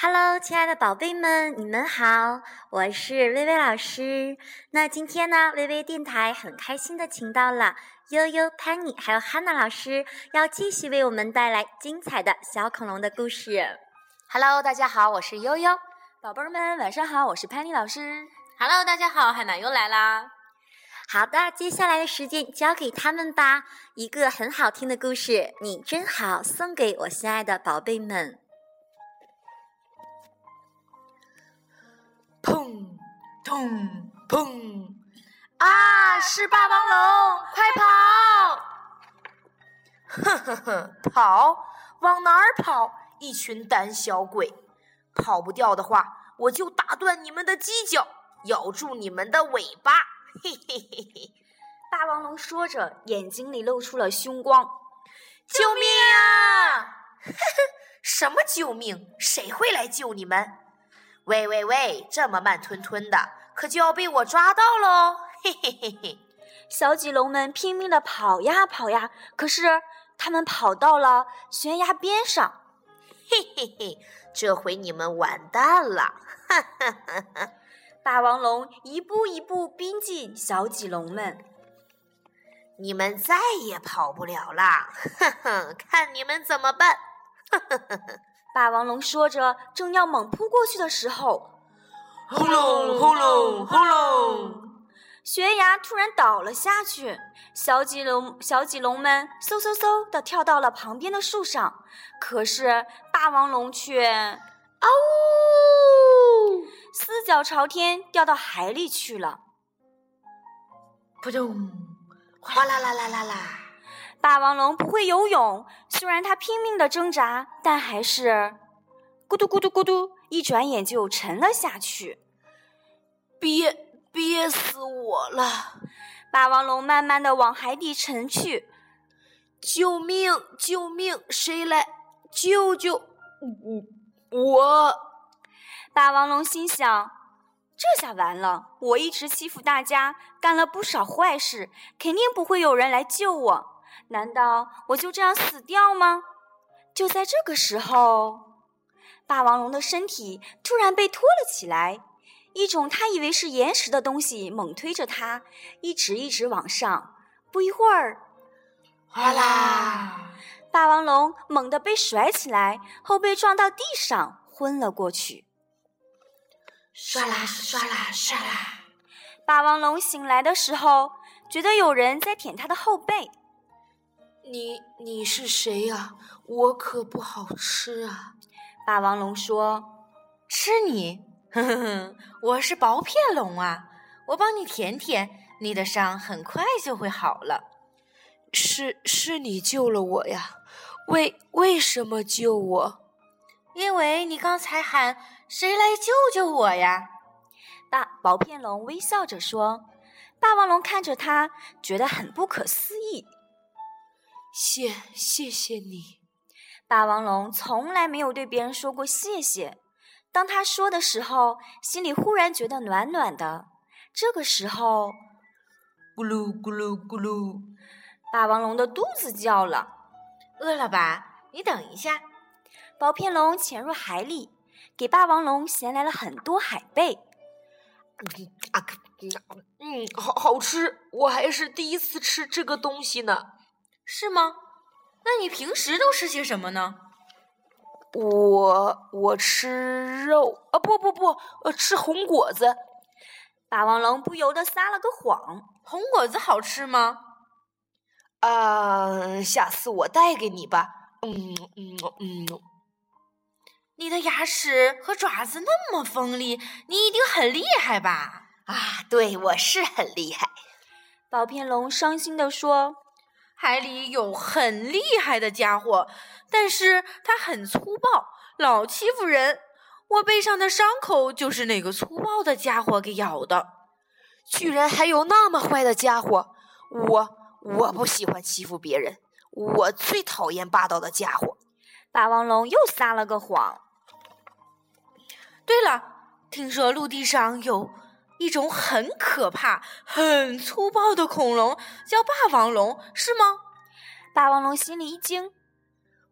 Hello， 亲爱的宝贝们，你们好，我是薇薇老师。那今天呢，薇薇电台很开心的请到了悠悠、Penny 还有 Hannah 老师，要继续为我们带来精彩的小恐龙的故事。Hello， 大家好，我是悠悠。宝贝们，晚上好，我是 Penny 老师。Hello， 大家好，海马又来啦。好的，接下来的时间交给他们吧。一个很好听的故事，你真好，送给我心爱的宝贝们。砰砰砰！啊，是霸王龙，快跑！呵呵呵，跑？往哪儿跑？一群胆小鬼！跑不掉的话，我就打断你们的犄角，咬住你们的尾巴！嘿嘿嘿嘿！霸王龙说着，眼睛里露出了凶光。救命啊！呵呵，什么救命？谁会来救你们？喂喂喂，这么慢吞吞的，可就要被我抓到喽！嘿嘿嘿嘿，小棘龙们拼命的跑呀跑呀，可是他们跑到了悬崖边上。嘿嘿嘿，这回你们完蛋了！哈哈哈哈！霸王龙一步一步逼近小棘龙们，你们再也跑不了啦！哈哈，看你们怎么办！哈哈哈哈！霸王龙说着，正要猛扑过去的时候，轰隆轰隆轰隆，悬崖突然倒了下去。小棘龙们嗖嗖嗖地跳到了旁边的树上，可是霸王龙却啊呜，四脚朝天掉到海里去了。扑通，哗啦啦啦啦啦。霸王龙不会游泳，虽然它拼命地挣扎，但还是咕嘟咕嘟咕嘟，一转眼就沉了下去。憋死我了！霸王龙慢慢地往海底沉去。救命！救命！谁来救救我？霸王龙心想，这下完了，我一直欺负大家，干了不少坏事，肯定不会有人来救我。难道我就这样死掉吗？就在这个时候，霸王龙的身体突然被拖了起来，一种他以为是岩石的东西猛推着他，一直往上。不一会儿，哗啦！霸王龙猛地被甩起来，后被撞到地上，昏了过去。唰啦唰啦唰啦！霸王龙醒来的时候，觉得有人在舔他的后背。你是谁呀？我可不好吃啊！霸王龙说：“吃你，呵呵呵，我是薄片龙啊，我帮你舔舔，你的伤很快就会好了。”是你救了我呀？为什么救我？因为你刚才喊谁来救救我呀？薄片龙微笑着说。霸王龙看着他，觉得很不可思议。谢谢你。霸王龙从来没有对别人说过谢谢，当他说的时候，心里忽然觉得暖暖的。这个时候，咕噜咕噜咕噜，霸王龙的肚子叫了。饿了吧？你等一下。薄片龙潜入海里，给霸王龙衔来了很多海贝。好吃，我还是第一次吃这个东西呢。是吗？那你平时都吃些什么呢？我吃肉啊，不，吃红果子。霸王龙不由得撒了个谎。红果子好吃吗？啊，下次我带给你吧。你的牙齿和爪子那么锋利，你一定很厉害吧？啊，对，我是很厉害。薄片龙伤心地说。海里有很厉害的家伙，但是他很粗暴，老欺负人。我背上的伤口就是那个粗暴的家伙给咬的。居然还有那么坏的家伙！我不喜欢欺负别人，我最讨厌霸道的家伙。霸王龙又撒了个谎。对了，听说陆地上有一种很可怕很粗暴的恐龙，叫霸王龙，是吗？霸王龙心里一惊。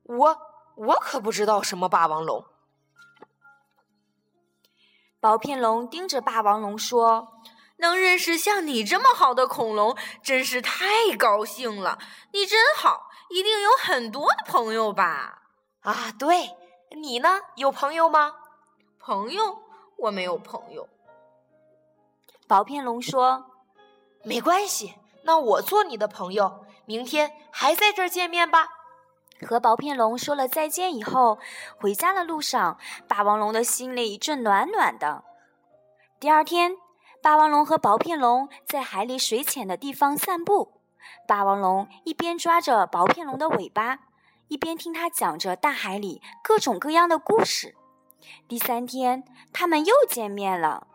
我可不知道什么霸王龙。薄片龙盯着霸王龙说：“能认识像你这么好的恐龙，真是太高兴了！你真好，一定有很多的朋友吧？”“啊，对，你呢？有朋友吗？”“朋友？我没有朋友。”薄片龙说：“没关系，那我做你的朋友，明天还在这儿见面吧。”和薄片龙说了再见以后，回家的路上，霸王龙的心里一阵暖暖的。第二天，霸王龙和薄片龙在海里水浅的地方散步。霸王龙一边抓着薄片龙的尾巴，一边听他讲着大海里各种各样的故事。第三天，他们又见面了。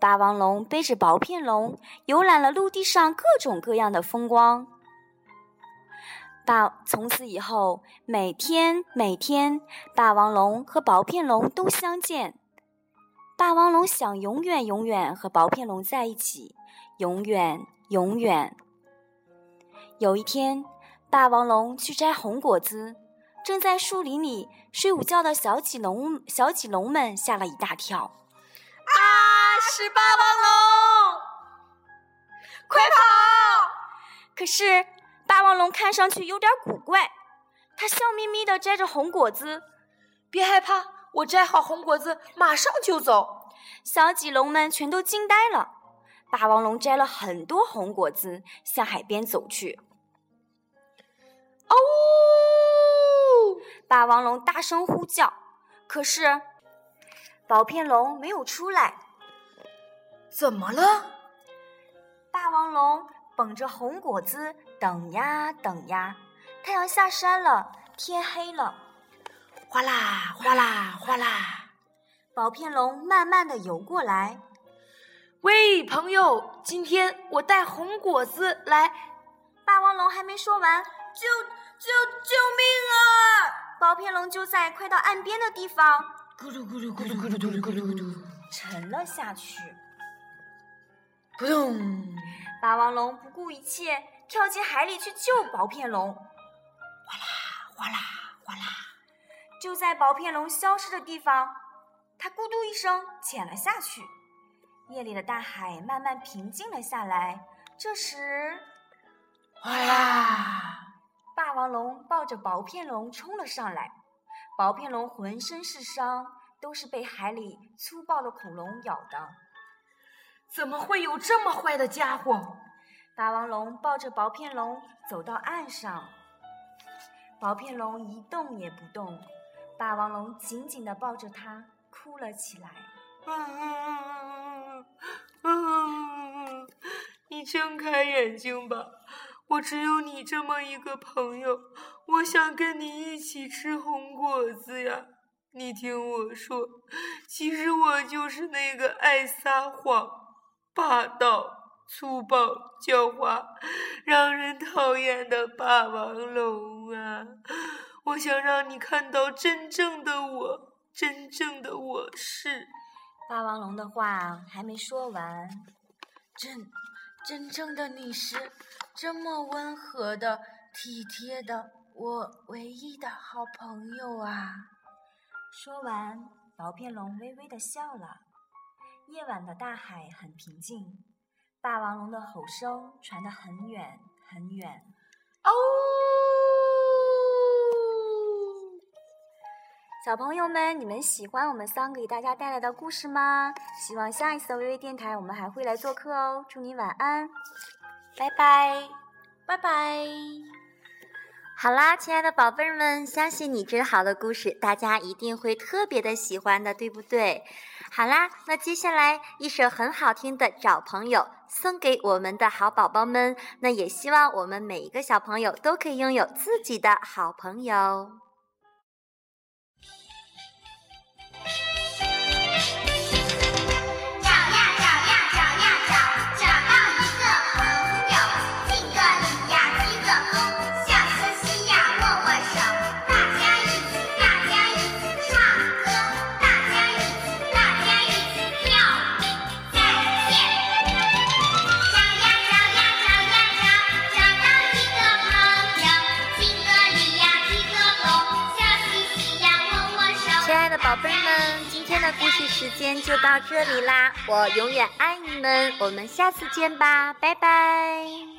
霸王龙背着薄片龙，游览了陆地上各种各样的风光。从此以后，每天，霸王龙和薄片龙都相见。霸王龙想永远和薄片龙在一起，永远。有一天，霸王龙去摘红果子，正在树林里睡午觉的小脊龙们吓了一大跳。“啊，是霸王龙，快跑！”可是霸王龙看上去有点古怪，他笑眯眯地摘着红果子。“别害怕，我摘好红果子马上就走。”小脊龙们全都惊呆了。霸王龙摘了很多红果子，向海边走去。哦！霸王龙大声呼叫，可是薄片龙没有出来。“怎么了？”霸王龙捧着红果子等呀，太阳下山了，天黑了。哗啦哗啦，薄片龙慢慢地游过来。“喂，朋友，今天我带红果子来。”霸王龙还没说完，救命啊！薄片龙就在快到岸边的地方咕噜咕噜沉了下去。扑通！霸王龙不顾一切跳进海里去救薄片龙。哗啦哗啦！就在薄片龙消失的地方，它咕嘟一声潜了下去。夜里的大海慢慢平静了下来。这时，哗啦！霸王龙抱着薄片龙冲了上来。薄片龙浑身是伤，都是被海里粗暴的恐龙咬的。“怎么会有这么坏的家伙？”霸王龙抱着薄片龙走到岸上。薄片龙一动也不动，霸王龙紧紧地抱着它哭了起来。“你睁开眼睛吧，我只有你这么一个朋友，我想跟你一起吃红果子呀。你听我说，其实我就是那个爱撒谎、霸道、粗暴、狡猾、让人讨厌的霸王龙啊！我想让你看到真正的我是……”霸王龙的话还没说完，真正的你是这么温和的、体贴的，我唯一的好朋友啊！说完，薄片龙微微地笑了。夜晚的大海很平静，霸王龙的吼声传得很远。哦！小朋友们，你们喜欢我们三个给大家带来的故事吗？希望下一次的微微电台我们还会来做客哦。祝你晚安，拜拜。好啦，亲爱的宝贝儿们，相信你这好的故事大家一定会特别的喜欢的，对不对？好啦，那接下来一首很好听的《找朋友》送给我们的好宝宝们，那也希望我们每一个小朋友都可以拥有自己的好朋友。的宝贝们，今天的故事时间就到这里啦！我永远爱你们，我们下次见吧，拜拜。